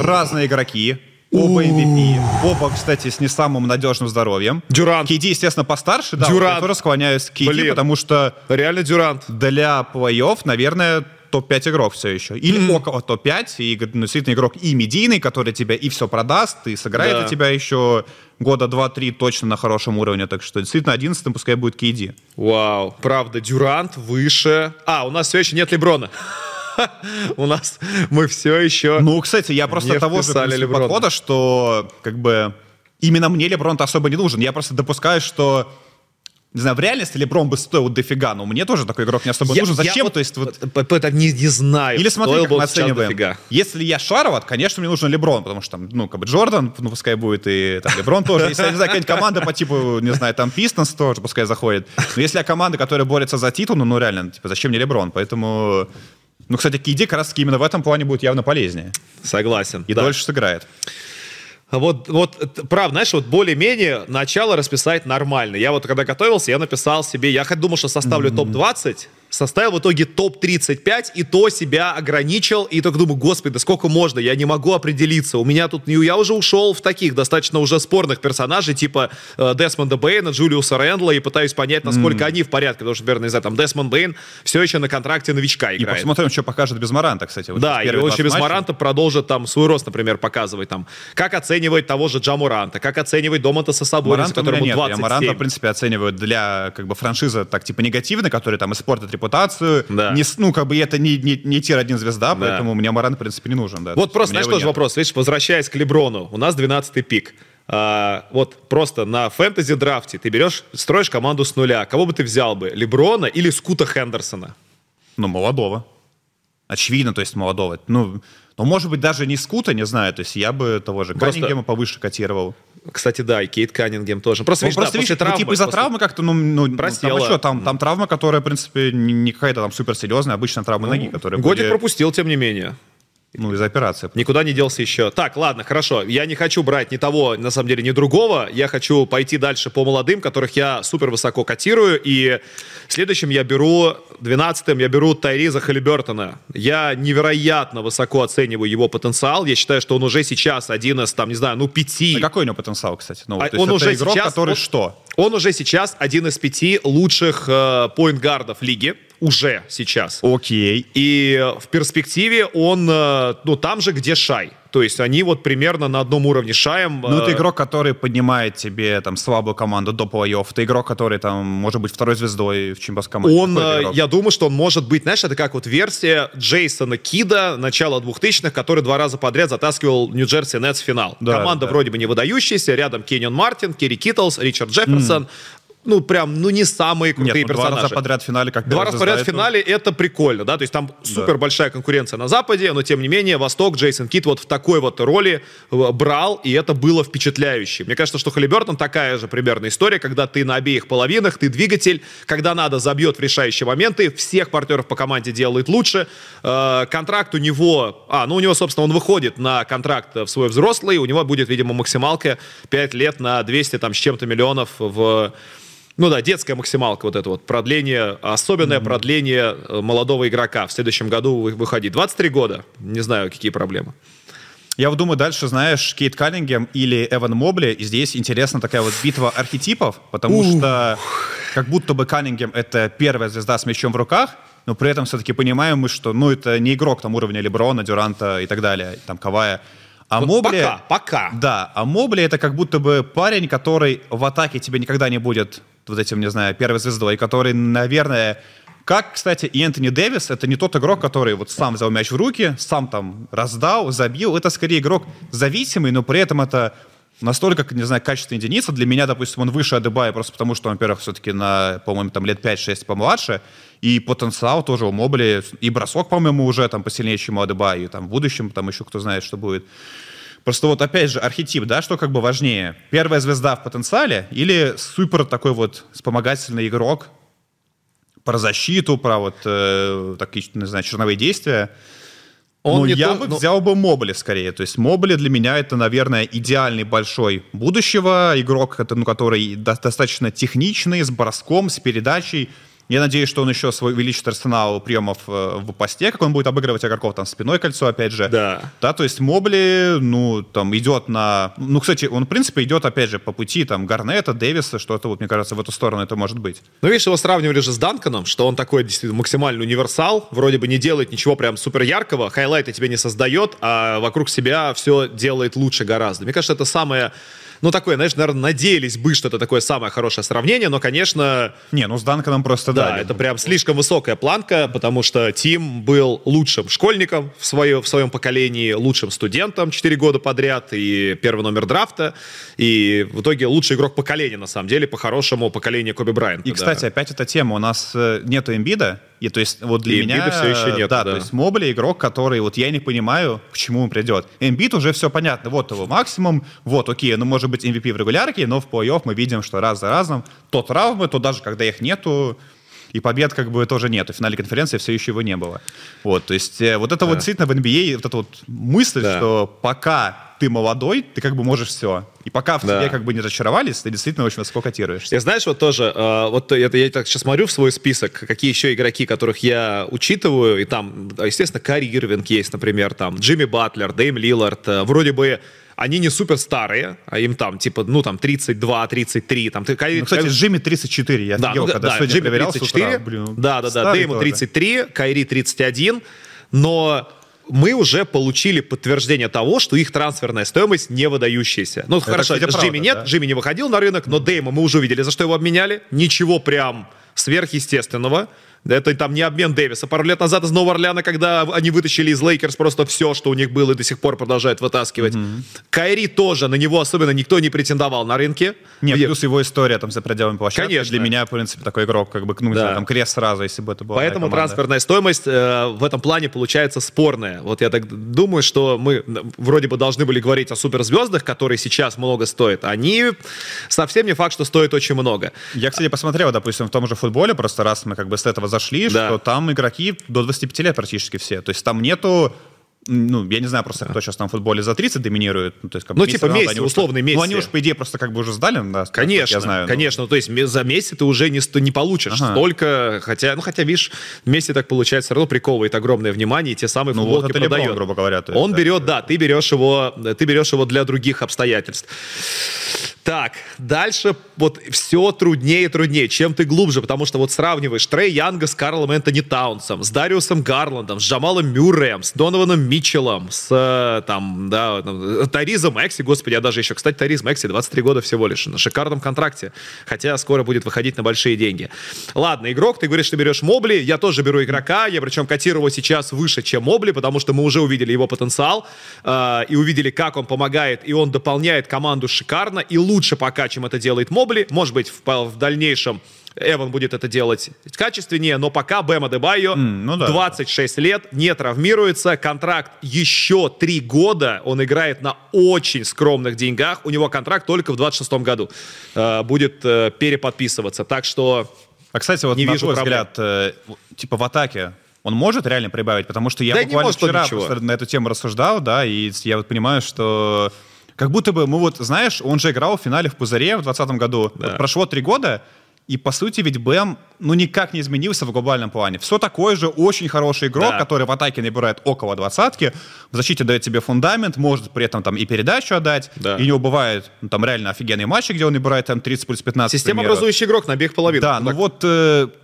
Разные игроки. Оба MVP. Оба, кстати, с не самым надежным здоровьем. Дюрант. KD, естественно, постарше. Да, я тоже склоняюсь к KD, потому что... Реально Дюрант. Для плей-офф, наверное... топ-5 игрок все еще. Или около топ-5, и действительно игрок и медийный, который тебя и все продаст, и сыграет у тебя еще года 2-3 точно на хорошем уровне. Так что действительно 11-м пускай будет KD. Вау, правда, Дюрант выше. А, у нас все еще нет Леброна. У нас мы все еще. Ну, кстати, я просто того же подхода, что как бы именно мне Леброн-то особо не нужен. Я просто допускаю, что не знаю, в реальности Леброн бы стоил дофига, но мне тоже такой игрок не особо нужен. Зачем? То есть вот не знаю. Или смотри, как мы оцениваем. Если я Шароват, конечно, мне нужен Леброн, потому что там, ну, как бы Джордан, ну, пускай будет, и там Леброн тоже. Если, не знаю, какая-нибудь команда по типу, не знаю, там Пистонс тоже, пускай заходит. Но если я команда, которая борется за титул, ну, реально, типа, зачем мне Леброн? Поэтому... Ну, кстати, KD как раз-таки именно в этом плане будет явно полезнее. Согласен. И дольше сыграет. Вот, правда, знаешь, вот более-менее начало расписать нормально. Я вот когда готовился, я написал себе, я хоть думал, что составлю топ-20, составил в итоге топ-35, и то себя ограничил, и только думаю, господи, да сколько можно, я не могу определиться. У меня тут, я уже ушел в таких достаточно уже спорных персонажей, типа Десмонда Бэйна, Джулиуса Рэндла, и пытаюсь понять, насколько они в порядке, потому что, наверное, не знаю, там Десмонд Бэйн все еще на контракте новичка играет. И посмотрим, что покажет без Моранта, кстати. Вот да, и еще без Моранта продолжит там свой рост, например, показывать там, как оценивает того же Джа Моранта, как оценивает Домонта Сасабониса, которому 27. Моранта, в принципе, оценивают для как бы франшизы так типа негативно, который там испортит репутацию. Да. Не, ну, как бы это не тир-1 звезда, да. Поэтому мне Морант, в принципе, не нужен. Да. Вот просто, знаешь, тоже вопрос. Видишь, возвращаясь к Леброну, у нас 12-й пик. Вот просто на фэнтези-драфте ты берешь, строишь команду с нуля. Кого бы ты взял бы? Леброна или Скута Хендерсона? Ну, молодого. Очевидно, то есть молодого. Ну, может быть, даже не Скута, не знаю. То есть я бы того же Каннингема повыше котировал. Кстати, да, и Кейд Каннингем тоже. Просто из-за травмы как-то, там травма, которая, в принципе, не какая-то там суперсерьезная, обычная травма ноги, которая... Годик пропустил, тем не менее. Ну, из-за операции. Никуда не делся еще. Так, ладно, хорошо. Я не хочу брать ни того, на самом деле, ни другого. Я хочу пойти дальше по молодым, которых я супер высоко котирую. И следующим я беру, 12-м, я беру Тайриза Халибертона. Я невероятно высоко оцениваю его потенциал. Я считаю, что он уже сейчас один из, там, не знаю, ну, 5. А какой у него потенциал, кстати? Ну, вот, он уже игрок, сейчас, который Он уже сейчас один из 5 лучших поинт-гардов лиги. Уже сейчас. Окей. И в перспективе он, ну, там же, где Шай. То есть они вот примерно на одном уровне с Шаем. Ну, это игрок, который поднимает тебе там слабую команду до плей-офф. Это игрок, который там может быть второй звездой в чемпионской команде. Я думаю, что он может быть, знаешь, это как вот версия Джейсона Кида начала 2000-х, который 2 раза подряд затаскивал Нью-Джерси Нетс в финал. Да, команда вроде бы не выдающаяся. Рядом Кеньон Мартин, Кири Киттлс, Ричард Джефферсон. Ну, прям, ну, не самые крутые персонажи. 2 раза подряд в финале, как 2 раза подряд в финале, это прикольно, да? То есть там супер большая конкуренция на Западе, но, тем не менее, Восток, Джейсон Кид вот в такой вот роли брал, и это было впечатляюще. Мне кажется, что Халибертон такая же примерная история, когда ты на обеих половинах, ты двигатель, когда надо, забьет в решающие моменты, всех партнеров по команде делает лучше. Контракт у него... у него, собственно, он выходит на контракт в свой взрослый, у него будет, видимо, максималка 5 лет на 200 там с чем-то миллионов в... Ну да, детская максималка, вот это вот продление, особенное продление молодого игрока в следующем году выходить. 23 года, не знаю, какие проблемы. Я вот думаю, дальше, знаешь, Кейд Каннингем или Эван Мобли, и здесь интересна такая вот битва архетипов, потому что как будто бы Каннингем — это первая звезда с мячом в руках, но при этом все-таки понимаем мы, что, ну, это не игрок там уровня Леброна, Дюранта и так далее, там Кавая. А вот Мобли, пока. Да, а Мобли — это как будто бы парень, который в атаке тебе никогда не будет вот этим, не знаю, первой звездой, который, наверное, как, кстати, и Энтони Дэвис, это не тот игрок, который вот сам взял мяч в руки, сам там раздал, забил. Это скорее игрок зависимый, но при этом это настолько, не знаю, качественная единица. Для меня, допустим, он выше Адебайо просто потому, что он, во-первых, все-таки на, по-моему, там лет 5-6 помладше, и потенциал тоже у Мобли, и бросок, по-моему, уже там посильнее, чем у Адебайо, и там в будущем, там еще кто знает, что будет. Просто вот опять же архетип, да, что как бы важнее? Первая звезда в потенциале или супер такой вот вспомогательный игрок про защиту, про вот такие, не знаю, черновые действия? Я взял бы Мобли скорее. То есть Мобли для меня это, наверное, идеальный большой будущего игрок, который достаточно техничный, с броском, с передачей. Я надеюсь, что он еще свой увеличит арсенал приемов в посте, как он будет обыгрывать игроков там спиной кольцо, опять же. Да. Да, то есть Мобли, ну, там, идет на... Ну, кстати, он, в принципе, идет, опять же, по пути, там, Гарнета, Дэвиса, что-то, вот, мне кажется, в эту сторону это может быть. Ну, видишь, его сравнивали же с Данконом, что он такой, действительно, максимальный универсал, вроде бы не делает ничего прям супер яркого, хайлайты тебе не создает, а вокруг себя все делает лучше гораздо. Мне кажется, это самое... Ну, такое, знаешь, наверное, надеялись бы, что это такое самое хорошее сравнение, но, конечно... Не, ну с Данконом просто да. Да, это прям слишком высокая планка, потому что Тим был лучшим школьником в своем поколении, лучшим студентом 4 года подряд и первый номер драфта, и в итоге лучший игрок поколения, на самом деле, по-хорошему, поколение Коби Брайанта. И, кстати, опять эта тема, у нас нету Эмбида, и то есть вот для меня... Эмбида все еще нет. Да, да, то есть Мобли игрок, который, вот я не понимаю, к чему он придет. Эмбид уже все понятно, вот его максимум, вот, окей, ну, может быть MVP в регулярке, но в плей-офф мы видим, что раз за разом то травмы, то даже когда их нету, и побед как бы тоже нету. В финале конференции все еще его не было. Вот, то есть вот это вот действительно в NBA, вот эта вот мысль, что пока ты молодой, ты как бы можешь все. И пока в тебе как бы не разочаровались, ты действительно очень высоко котируешься. И знаешь, вот тоже, вот это я так сейчас смотрю в свой список, какие еще игроки, которых я учитываю, и там, естественно, Кайри Ирвинг есть, например, там, Джимми Батлер, Дэйм Лиллард, вроде бы они не супер старые, а им там, типа, ну, там, 32, 33. Там, ты, ну, кстати, Джимми 34, я офигел, когда сегодня Джимми проверял 34, с утра. Блин, да, Дэйму 33, Кайри 31, но... мы уже получили подтверждение того, что их трансферная стоимость не выдающаяся. Ну, это хорошо, правда, Джимми нет, да? Джимми не выходил на рынок, но Дэйма мы уже увидели, за что его обменяли. Ничего прям сверхъестественного. Это там не обмен Дэвиса пару лет назад из Нового Орлеана, когда они вытащили из Лейкерс просто все, что у них было, и до сих пор продолжают вытаскивать. Кайри тоже, на него особенно никто не претендовал на рынке. Нет, плюс его история там за пределами площадки. Конечно. Для меня, в принципе, такой игрок, как бы, ну, не знаю, там крест сразу, если бы это было. Поэтому трансферная стоимость в этом плане получается спорная. Вот я так думаю, что мы вроде бы должны были говорить о суперзвездах, которые сейчас много стоят. Они совсем не факт, что стоят очень много. Я, кстати, посмотрел, допустим, в том же футболе, просто раз мы как бы с этого зашли, что там игроки до 25 лет практически все. То есть там нету, ну, я не знаю просто, кто сейчас там в футболе за 30 доминирует. Ну, то есть, как, ну типа Месси, условный Месси. Ну, они уж, по идее, просто как бы уже сдали. Да, конечно, я знаю, конечно. Ну, то есть за Месси ты уже не получишь столько. Хотя, видишь, Месси так получается, все равно приковывает огромное внимание, и те самые футболки вот продает. Леброн, грубо говоря. То есть, он берет, ты берешь его для других обстоятельств. Так, дальше вот все труднее и труднее, чем ты глубже, потому что вот сравниваешь Трей Янга с Карлом Энтони Таунсом, с Дариусом Гарландом, с Джамалом Мюрреем, с Донованом Митчеллом, с там, да, Таризом Экси, господи, я даже еще, кстати, Тариз Экси, 23 года всего лишь, на шикарном контракте, хотя скоро будет выходить на большие деньги. Ладно, игрок, ты говоришь, ты берешь Мобли, я тоже беру игрока, я причем котирую его сейчас выше, чем Мобли, потому что мы уже увидели его потенциал, и увидели, как он помогает, и он дополняет команду шикарно, и лучше пока, чем это делает Мобли. Может быть, в дальнейшем Эван будет это делать качественнее, но пока Бэм Адебайо 26 лет, не травмируется, контракт еще 3 года, он играет на очень скромных деньгах, у него контракт только в 26-м году будет переподписываться, так что кстати, вот не вижу проблем. Взгляд, типа в атаке он может реально прибавить? Потому что я буквально вчера на эту тему рассуждал, да, и я вот понимаю, что... Как будто бы, мы вот, знаешь, он же играл в финале в Пузыре в 2020 году. Да. Вот прошло 3 года, и, по сути, ведь Бэм, ну, никак не изменился в глобальном плане. Все такой же очень хороший игрок, который в атаке набирает около 20-ки, в защите дает тебе фундамент, может при этом там и передачу отдать, и у него бывают, ну, там реально офигенные матчи, где он набирает там 30 плюс 15. Системообразующий игрок на бег половину. Да, ну вот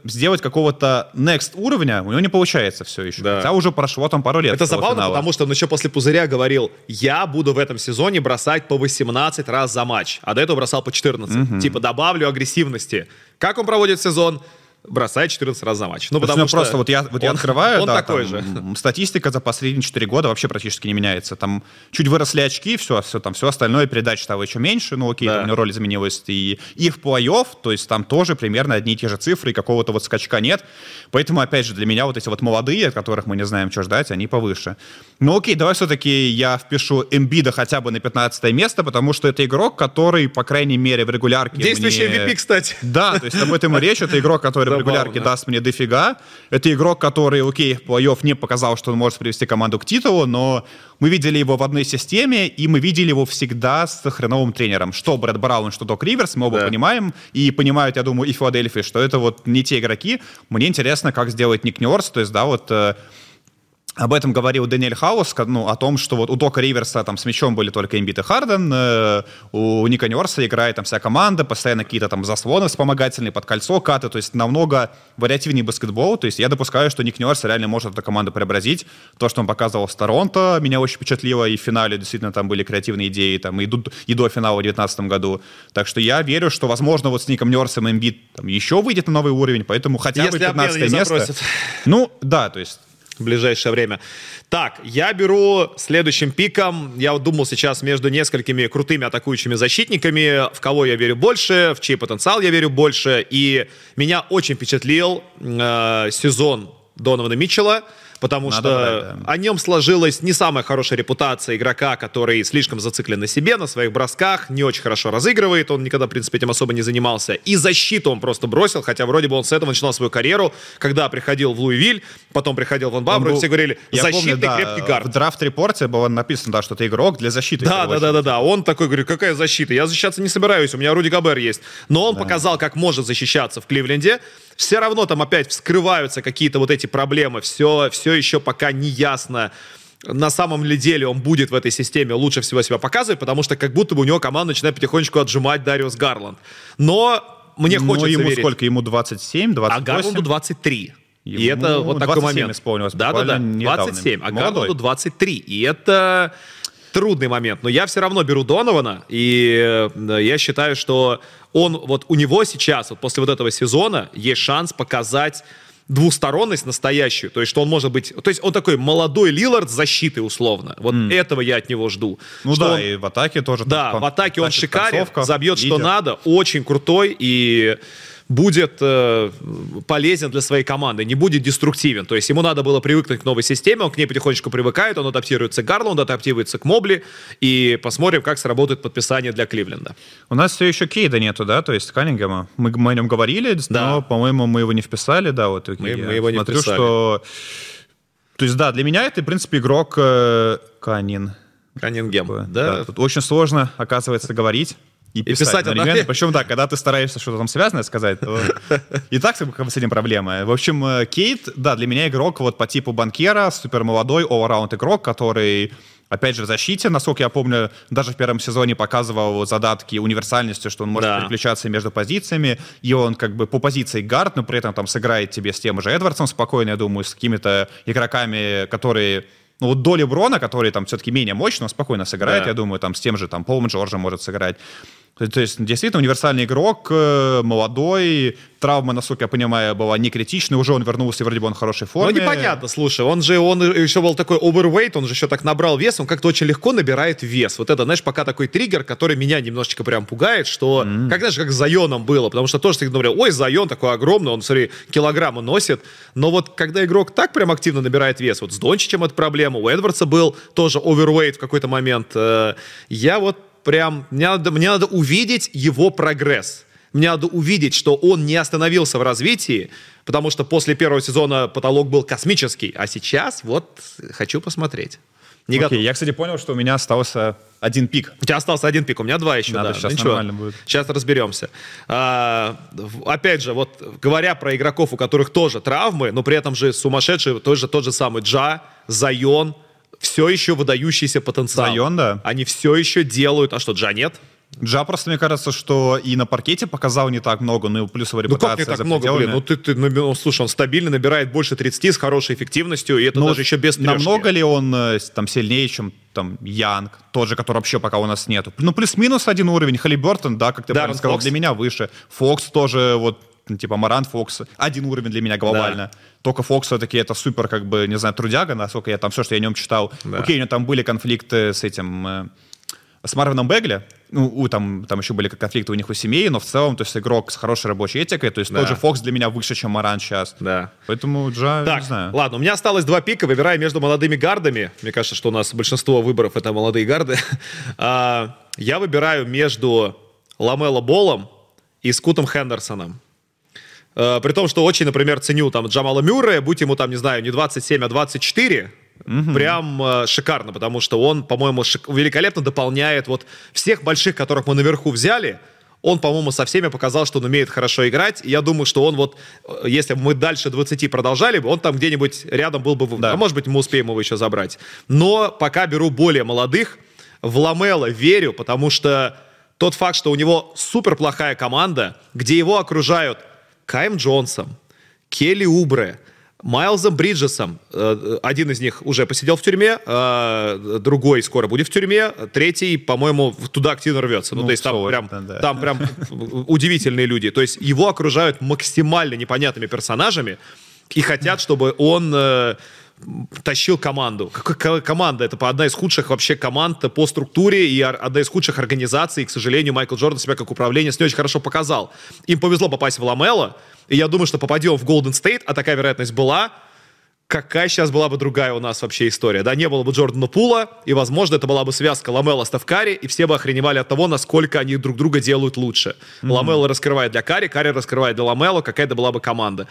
сделать какого-то next уровня у него не получается все еще, хотя уже прошло там пару лет. Это забавно, потому что он еще после Пузыря говорил, я буду в этом сезоне бросать по 18 раз за матч, а до этого бросал по 14. Типа добавлю агрессивности. Как он проводит сезон? Бросает 14 раз за матч. Ну, потому что просто вот я открываю, он такой же. Статистика за последние 4 года вообще практически не меняется. Там чуть выросли очки, все остальное, передач стало еще меньше, ну окей, у него роль изменилась. И в плей-офф, то есть там тоже примерно одни и те же цифры, и какого-то вот скачка нет. Поэтому, опять же, для меня вот эти вот молодые, от которых мы не знаем, что ждать, они повыше. Ну окей, давай все-таки я впишу Эмбида хотя бы на 15 место, потому что это игрок, который, по крайней мере, в регулярке... Действующий MVP, кстати. Да, то есть об этом и речь, это игрок, который в регулярке даст мне дофига. Это игрок, который, окей, в плей-офф не показал, что он может привести команду к титулу, но мы видели его в одной системе, и мы видели его всегда с хреновым тренером. Что Брэд Браун, что Док Риверс, мы оба понимаем, и понимают, я думаю, и Филадельфия, что это вот не те игроки. Мне интересно, как сделать Ник Нёрс, то есть, да, вот... Об этом говорил Дэниэль Хаус, ну, о том, что вот у Дока Риверса там с мячом были только Эмбид и Харден, у Ника Нёрса играет там вся команда, постоянно какие-то там заслоны вспомогательные, под кольцо, каты, то есть намного вариативнее баскетбол, то есть я допускаю, что Ник Нёрс реально может эту команду преобразить, то, что он показывал в Торонто, меня очень впечатлило, и в финале действительно там были креативные идеи, там, и до финала в 2019 году, так что я верю, что, возможно, вот с Ником Нёрсом Эмбид еще выйдет на новый уровень, поэтому хотя бы 15 место. Ну, да, то есть... в ближайшее время. Так, я беру следующим пиком. Я вот думал сейчас между несколькими крутыми атакующими защитниками, в кого я верю больше, в чей потенциал я верю больше. И меня очень впечатлил сезон Донована Митчелла, потому о нем сложилась не самая хорошая репутация игрока, который слишком зациклен на себе, на своих бросках, не очень хорошо разыгрывает, он никогда, в принципе, этим особо не занимался. И защиту он просто бросил, хотя вроде бы он с этого начинал свою карьеру, когда приходил в Луивиль, потом приходил в НБА, вроде все говорили, защитный крепкий гард. В драфт-репорте было написано, да, что ты игрок для защиты. Да, он такой, говорит, какая защита, я защищаться не собираюсь, у меня Руди Гобер есть. Но он показал, как может защищаться в Кливленде. Все равно там опять вскрываются какие-то вот эти проблемы, все еще пока не ясно, на самом ли деле он будет в этой системе лучше всего себя показывать, потому что как будто бы у него команда начинает потихонечку отжимать Дариус Гарланд. Но мне хочется ему верить. Сколько? Ему 27, 28? А Гарланду 23. Ему и это вот такой момент. Да-да-да, 27. А Гарланду 23. И это трудный момент. Но я все равно беру Донована, и я считаю, что он, вот у него сейчас, вот после вот этого сезона, есть шанс показать двусторонность настоящую, то есть что он может быть... То есть он такой молодой Лиллард с защитой условно. Вот этого я от него жду. Ну что да, он, и в атаке тоже. Да, в атаке он шикарен, забьет лидер, что надо, очень крутой и будет полезен для своей команды, не будет деструктивен. То есть ему надо было привыкнуть к новой системе, он к ней потихонечку привыкает, он адаптируется к Гарланду, адаптируется к Мобли, и посмотрим, как сработает подписание для Кливленда. У нас все еще Кейда нету, да, то есть Каннингема. Мы о нем говорили, но, по-моему, мы его не вписали, да, вот. Мы его не смотрю, вписали. Что... То есть, да, для меня это, в принципе, игрок Каннингем. Да, тут очень сложно, оказывается, говорить. И писать одновременно. Причем, да, когда ты стараешься что-то там связанное сказать, то и так с этим проблема. В общем, Кейт, да, для меня игрок вот по типу Банкера, супермолодой, all-around игрок, который, опять же, в защите, насколько я помню, даже в первом сезоне показывал задатки универсальности, что он может переключаться между позициями, и он как бы по позиции гард, но при этом там сыграет тебе с тем же Эдвардсом спокойно, я думаю, с какими-то игроками, которые... Ну вот до Леброна, который там все-таки менее мощный, он спокойно сыграет, я думаю, там с тем же там Полом Джорджем может сыграть. То есть действительно универсальный игрок, молодой, травма, насколько я понимаю, была не критичной, уже он вернулся, вроде бы он в хорошей форме. Ну непонятно, слушай, он еще был такой overweight, он же еще так набрал вес, он как-то очень легко набирает вес. Вот это, знаешь, пока такой триггер, который меня немножечко прям пугает, что, как, знаешь, как с Зайоном было, потому что тоже всегда говорил, ой, Зайон такой огромный, он, смотри, килограммы носит, но вот когда игрок так прям активно набирает вес, вот с Дончичем это проблема, у Эдвардса был тоже overweight в какой-то момент, я вот прям, мне надо увидеть его прогресс. Мне надо увидеть, что он не остановился в развитии, потому что после первого сезона потолок был космический. А сейчас вот хочу посмотреть. Не готов. Я, кстати, понял, что у меня остался один пик. У тебя остался один пик, у меня два еще. Надо, сейчас нормально будет. Сейчас разберемся. Опять же, вот говоря про игроков, у которых тоже травмы, но при этом же сумасшедшие, тот же самый Джа, Зайон, все еще выдающийся потенциал. Зайон, да. Они все еще делают... А что, Джа нет? Джа просто, мне кажется, что и на паркете показал не так много, ну и плюс его репутация. Ну как не так много, блин? Ну, слушай, он стабильно набирает больше 30 с хорошей эффективностью, и это даже еще без трешки. Намного ли он там сильнее, чем там Янг, тот же, который вообще пока у нас нету? Ну плюс-минус один уровень. Халибертон, да, как ты правильно сказал, для меня выше. Фокс тоже вот... типа Морант, Фокс. Один уровень для меня глобально. Да. Только Фокс все-таки это супер, как бы, не знаю, трудяга, насколько я там все, что я о нем читал. Да. Окей, у него там были конфликты с этим... с Марвином Бегли. Ну, там еще были конфликты у них у семьи, но в целом, то есть игрок с хорошей рабочей этикой, то есть тот же Фокс для меня выше, чем Морант сейчас. Да. Поэтому Джа, так, не знаю. Ладно, у меня осталось два пика, выбирая между молодыми гардами. Мне кажется, что у нас большинство выборов это молодые гарды. Я выбираю между Ламело Боллом и Скутом Хендерсоном. При том, что очень, например, ценю там Джамала Мюррея, будь ему там, не знаю, не 27, а 24, прям шикарно, потому что он, по-моему, великолепно дополняет вот всех больших, которых мы наверху взяли. Он, по-моему, со всеми показал, что он умеет хорошо играть. И я думаю, что он вот, если бы мы дальше 20 продолжали, он там где-нибудь рядом был бы. Да. А может быть, мы успеем его еще забрать. Но пока беру более молодых. В Ламело верю, потому что тот факт, что у него супер плохая команда, где его окружают Кайм Джонсом, Келли Убре, Майлзом Бриджесом, один из них уже посидел в тюрьме, другой скоро будет в тюрьме, третий, по-моему, туда активно рвется. Ну, то есть там прям, там прям удивительные люди. То есть его окружают максимально непонятными персонажами и хотят, чтобы он тащил команду. Команда — это одна из худших вообще команд по структуре и одна из худших организаций. И, к сожалению, Майкл Джордан себя как управление с ней очень хорошо показал. Им повезло попасть в Ламело, и я думаю, что попадем в Голден Стейт, а такая вероятность была, какая сейчас была бы другая у нас вообще история. Да, не было бы Джордана Пула, и, возможно, это была бы связка Ламело с Тавкари, и все бы охреневали от того, насколько они друг друга делают лучше. Ламело раскрывает для Карри, Карри раскрывает для Ламело, какая-то была бы команда.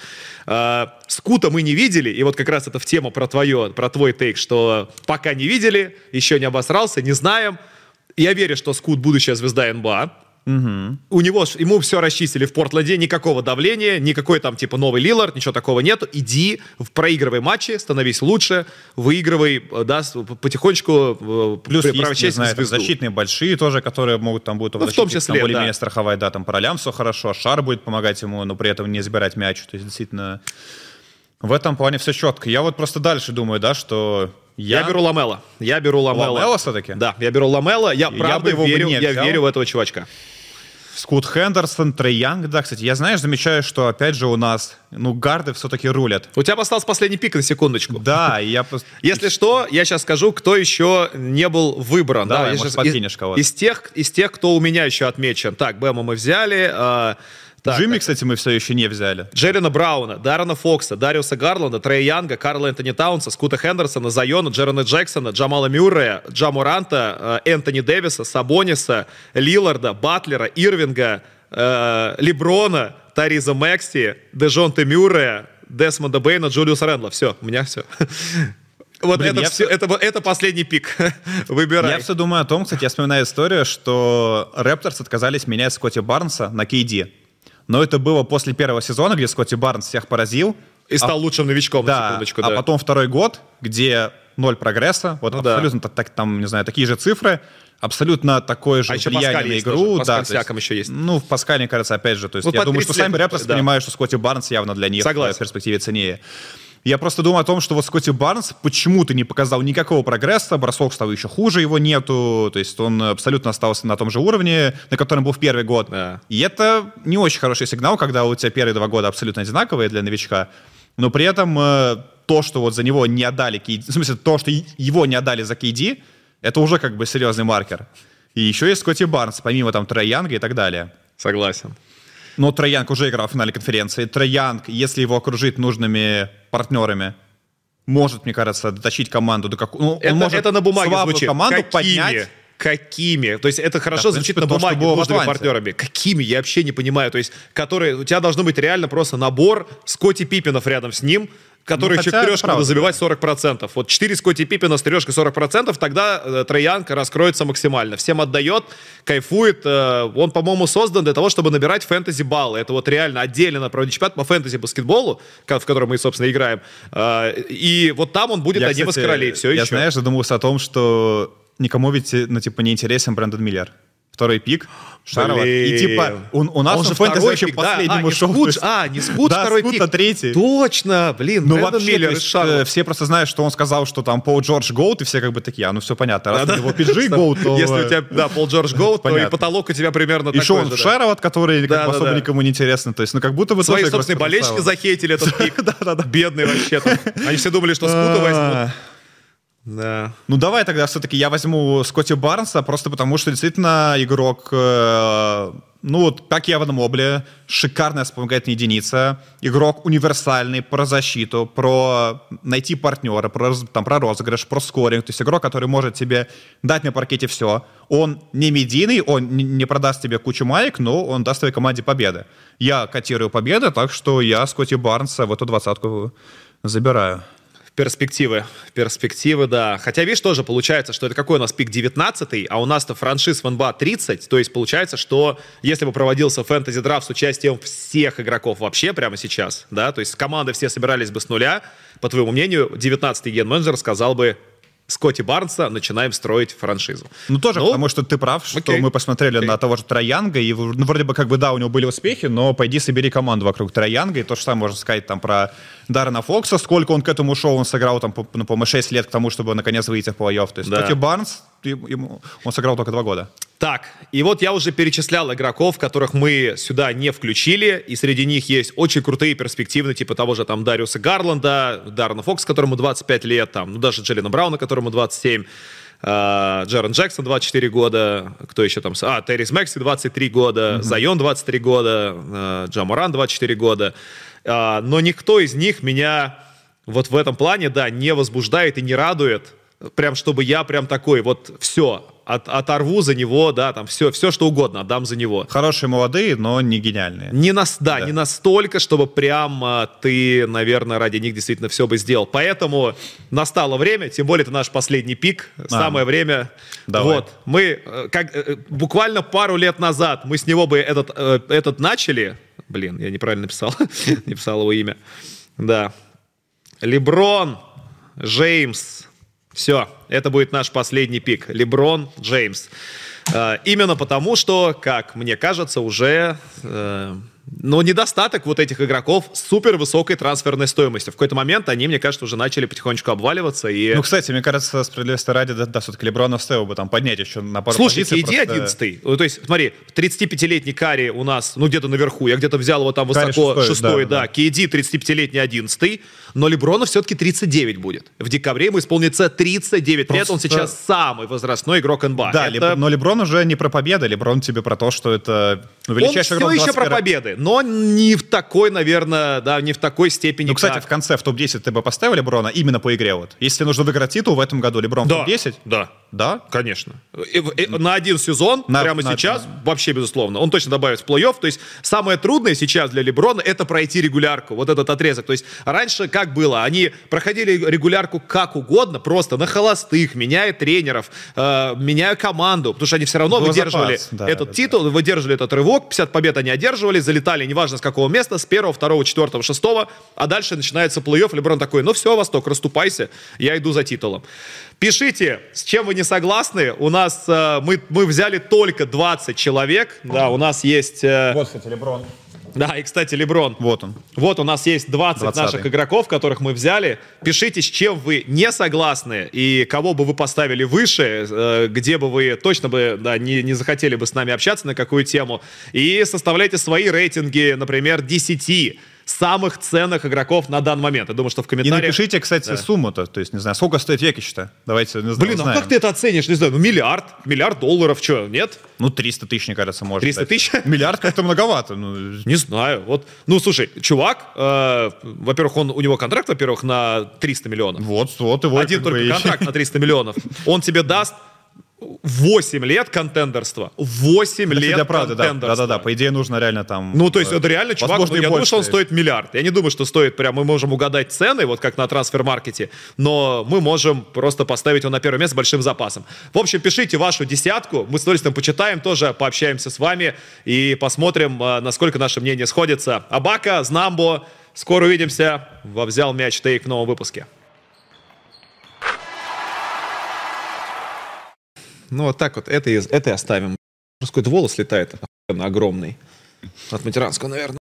Скута мы не видели, и вот как раз это в тему про твой тейк, что пока не видели, еще не обосрался, не знаем. Я верю, что Скут — будущая звезда НБА. У него, ему все расчистили в Портленде, никакого давления, никакой там типа новый Лиллард, ничего такого нету. Иди, проигрывай матчи, становись лучше, выигрывай, да, потихонечку. Плюс есть, не знаю, защитные большие тоже, которые могут там будут в том числе, там, более-менее страховать, да, там Паралям все хорошо, Шар будет помогать ему, но при этом не забирать мяч, то есть действительно в этом плане все четко. Я вот просто дальше думаю, да, что... Я беру Ламело. Я беру Ламело. Ламело все-таки? Да, я беру Ламело. Я правда верю, я верю в этого чувачка. Скут Хендерсон, Трей Янг, да, кстати. Я, знаешь, замечаю, что, опять же, у нас, ну, гарды все-таки рулят. У тебя остался последний пик, на секундочку. Да, я... Если что, я сейчас скажу, кто еще не был выбран. Да, может, подкинешь кого-то. Из тех, кто у меня еще отмечен. Так, Бэма мы взяли... Так, Джимми, кстати, мы все еще не взяли. Джеррина Брауна, Дарена Фокса, Дариуса Гарланда, Трея Янга, Карла Энтони Таунса, Скута Хендерсона, Зайона, Джарена Джексона, Джамала Мюррея, Джа Моранта, Энтони Дэвиса, Сабониса, Лилларда, Батлера, Ирвинга, Леброна, Тариза Мэкси, Дежонте Мюррея, Десмонда Бэйна, Джулиуса Рендла. Все, у меня все. Вот. Блин, это последний пик. Выбирай. Я все думаю о том, кстати, я вспоминаю историю, что Репторс отказались менять Скотти Барнса на KD. Но это было после первого сезона, где Скотти Барнс всех поразил. И стал лучшим новичком, да, на секундочку. Да. А потом второй год, где 0 прогресса. Вот, ну, абсолютно, да, так, там, не знаю, такие же цифры. Абсолютно такое же влияние на игру. Паскаль, да, всяком еще есть. Ну, в Паскале, кажется, опять же. То есть, ну, я думаю, что сами Репторс понимают, что Скотти Барнс явно для них в перспективе ценнее. Я просто думаю о том, что вот Скотти Барнс почему-то не показал никакого прогресса, бросок стал еще хуже, его нету, то есть он абсолютно остался на том же уровне, на котором был в первый год. Да. И это не очень хороший сигнал, когда у тебя первые 2 года абсолютно одинаковые для новичка, но при этом то, что вот за него не отдали, в смысле, то, что его не отдали за KD, это уже как бы серьезный маркер. И еще есть Скотти Барнс, помимо там Трей Янга и так далее. Согласен. Но Трей Янг уже играл в финале конференции. Трей Янг, если его окружить нужными партнерами, может, мне кажется, дотащить команду до какого... Ну, он может это на бумаге звучит. Команду поднять. Какими? То есть это хорошо, да, звучит на бумаге нужными партнерами. Какими? Я вообще не понимаю. То есть которые... У тебя должно быть реально просто набор Скотти Пиппинов рядом с ним, который, ну, через трешку надо забивать 40%. Вот 4 Скотти Пиппина с трешкой 40%, тогда Трей Янг раскроется максимально. Всем отдает, кайфует. Он, по-моему, создан для того, чтобы набирать фэнтези-баллы. Это вот реально отдельно направление чемпионат по фэнтези-баскетболу, в котором мы, собственно, играем. И вот там он будет одним из королей. Все еще. Знаешь, задумался о том, что никому ведь, ну, типа, не интересен Брэндон Миллер. Второй пик Шарова. И типа у нас же фэнтези пик, да? Не Скут, второй пик. Да, Скут, третий. Точно, блин. Ну вообще, Миллер, все просто знают, что он сказал, что там Пол Джордж Гоут, и все как бы такие, ну все понятно. Раз ты его PG Гоут, то... Если у тебя, да, Пол Джордж Гоут, то и потолок у тебя примерно такой же. Еще он Шарова, который особо никому не интересен. То есть, ну как будто бы... Свои собственные болельщики захейтили этот пик. Бедные вообще. Они все думали, что Скута возьмут. Да. Ну давай тогда все-таки я возьму Скотти Барнса, просто потому что действительно игрок Ну вот, как и Эван Мобли, шикарная вспомогательная единица, игрок универсальный про защиту, про найти партнера, про розыгрыш, про скоринг. То есть игрок, который может тебе дать на паркете все. Он не медийный, он не продаст тебе кучу маек, но он даст твоей команде победы. Я котирую победы, так что я Скотти Барнса в эту двадцатку забираю. Перспективы, да. Хотя, видишь, тоже получается, что это какой у нас пик 19-й, а у нас-то франшиз в НБА 30, то есть получается, что если бы проводился фэнтези-драфт с участием всех игроков вообще прямо сейчас, да, то есть команды все собирались бы с нуля, по твоему мнению, 19-й ген-менеджер сказал бы: Скотти Барнса, начинаем строить франшизу. Ну, тоже, потому что ты прав, что мы посмотрели на того же Трей Янга, и вроде бы, как бы, да, у него были успехи, но пойди собери команду вокруг Трей Янга, и то же самое можно сказать там про Дарена Фокса, сколько он к этому шел, он сыграл там, ну, по-моему, 6 лет к тому, чтобы наконец выйти в плей-офф. То есть да. Скотти Барнс, он сыграл только 2 года. Так, и вот я уже перечислял игроков, которых мы сюда не включили, и среди них есть очень крутые перспективные, типа того же там Дариуса Гарланда, Дарена Фокса, которому 25 лет, там, ну, даже Джеллена Брауна, которому 27, Джарен Джексон 24 года, кто еще там? Террис Макси 23 года, Зайон 23 года, Джа Морант 24 года. Но никто из них меня вот в этом плане, да, не возбуждает и не радует, прям чтобы я прям такой вот все оторву за него, да, там все что угодно отдам за него. Хорошие молодые, но не гениальные. Не настолько, чтобы прям ты, наверное, ради них действительно все бы сделал. Поэтому настало время, тем более это наш последний пик, самое время. Давай. Вот, мы буквально пару лет назад мы с него бы этот начали. Блин, я неправильно написал, не писал его имя. Да. Леброн Джеймс. Все, это будет наш последний пик. Леброн Джеймс. Именно потому, что, как мне кажется, уже недостаток вот этих игроков с супер высокой трансферной стоимостью. В какой-то момент они, мне кажется, уже начали потихонечку обваливаться. И... Ну, кстати, мне кажется, справедливости ради, да, все-таки Леброна стоило бы там поднять еще на пару позиций. Слушай, просто... иди 11-й. Ну, то есть, смотри, 35-летний Карри у нас, ну, где-то наверху. Я где-то взял его там высоко, 6-й, да. Кейди 35-летний 11-й. Но Леброну все-таки 39 будет. В декабре ему исполнится 39 лет. Он сейчас самый возрастной игрок НБА. Да, но Леброн уже не про победы. Леброн тебе про то, что это величайший игрок. Он все еще про победы, но не в такой, наверное, да, не в такой степени. Ну, кстати, в конце, в топ-10 ты бы поставил Леброна именно по игре вот. Если нужно выиграть титул в этом году, Леброн в топ-10? Да. Да? Конечно. На один сезон, прямо сейчас, вообще безусловно. Он точно добавит в плей-офф. То есть самое трудное сейчас для Леброна — это пройти регулярку, вот этот отрезок. То есть раньше как было? Они проходили регулярку как угодно, просто на холостых, меняя тренеров, меняя команду, потому что они все равно выдерживали этот титул, выдерживали этот рывок, 50 побед они одерживали, залетали, неважно с какого места, с 1, 2, 4, 6, а дальше начинается плей-офф, Леброн такой: ну все, Восток, расступайся, я иду за титулом. Пишите, с чем вы не согласны. У нас мы взяли только 20 человек, да, у нас есть... Вот, кстати, Леброн. Да, и, кстати, Леброн. Вот он. Вот у нас есть 20 наших игроков, которых мы взяли. Пишите, с чем вы не согласны, и кого бы вы поставили выше, где бы вы точно бы не захотели бы с нами общаться, на какую тему. И составляйте свои рейтинги, например, 10 самых ценных игроков на данный момент. Я думаю, что в комментариях... И напишите, кстати, сумму-то. То есть, не знаю, сколько стоит Йокич-то? Давайте, не знаю. Блин, а как ты это оценишь? Не знаю, ну миллиард долларов, что, нет? Ну, 300 тысяч, мне кажется, можно. 300 тысяч? Миллиард как-то многовато. Не знаю. Вот. Ну, слушай, чувак, во-первых, у него контракт, во-первых, на 300 миллионов. Вот его. Один только контракт на 300 миллионов. Он тебе даст 8 лет контендерства. 8 лет контендерства. Да-да-да, по идее нужно реально там... Ну, то есть это реально, чувак, я думаю, что он стоит миллиард. Я не думаю, что стоит прям... Мы можем угадать цены, вот как на трансфер-маркете, но мы можем просто поставить его на первое место с большим запасом. В общем, пишите вашу десятку, мы с удовольствием почитаем тоже, пообщаемся с вами и посмотрим, насколько наше мнение сходится. Абака, Знамбо, скоро увидимся во «Взял мяч Тейк» в новом выпуске. Ну, вот так вот, это и оставим. Какой-то волос летает огромный. От материнского, наверное.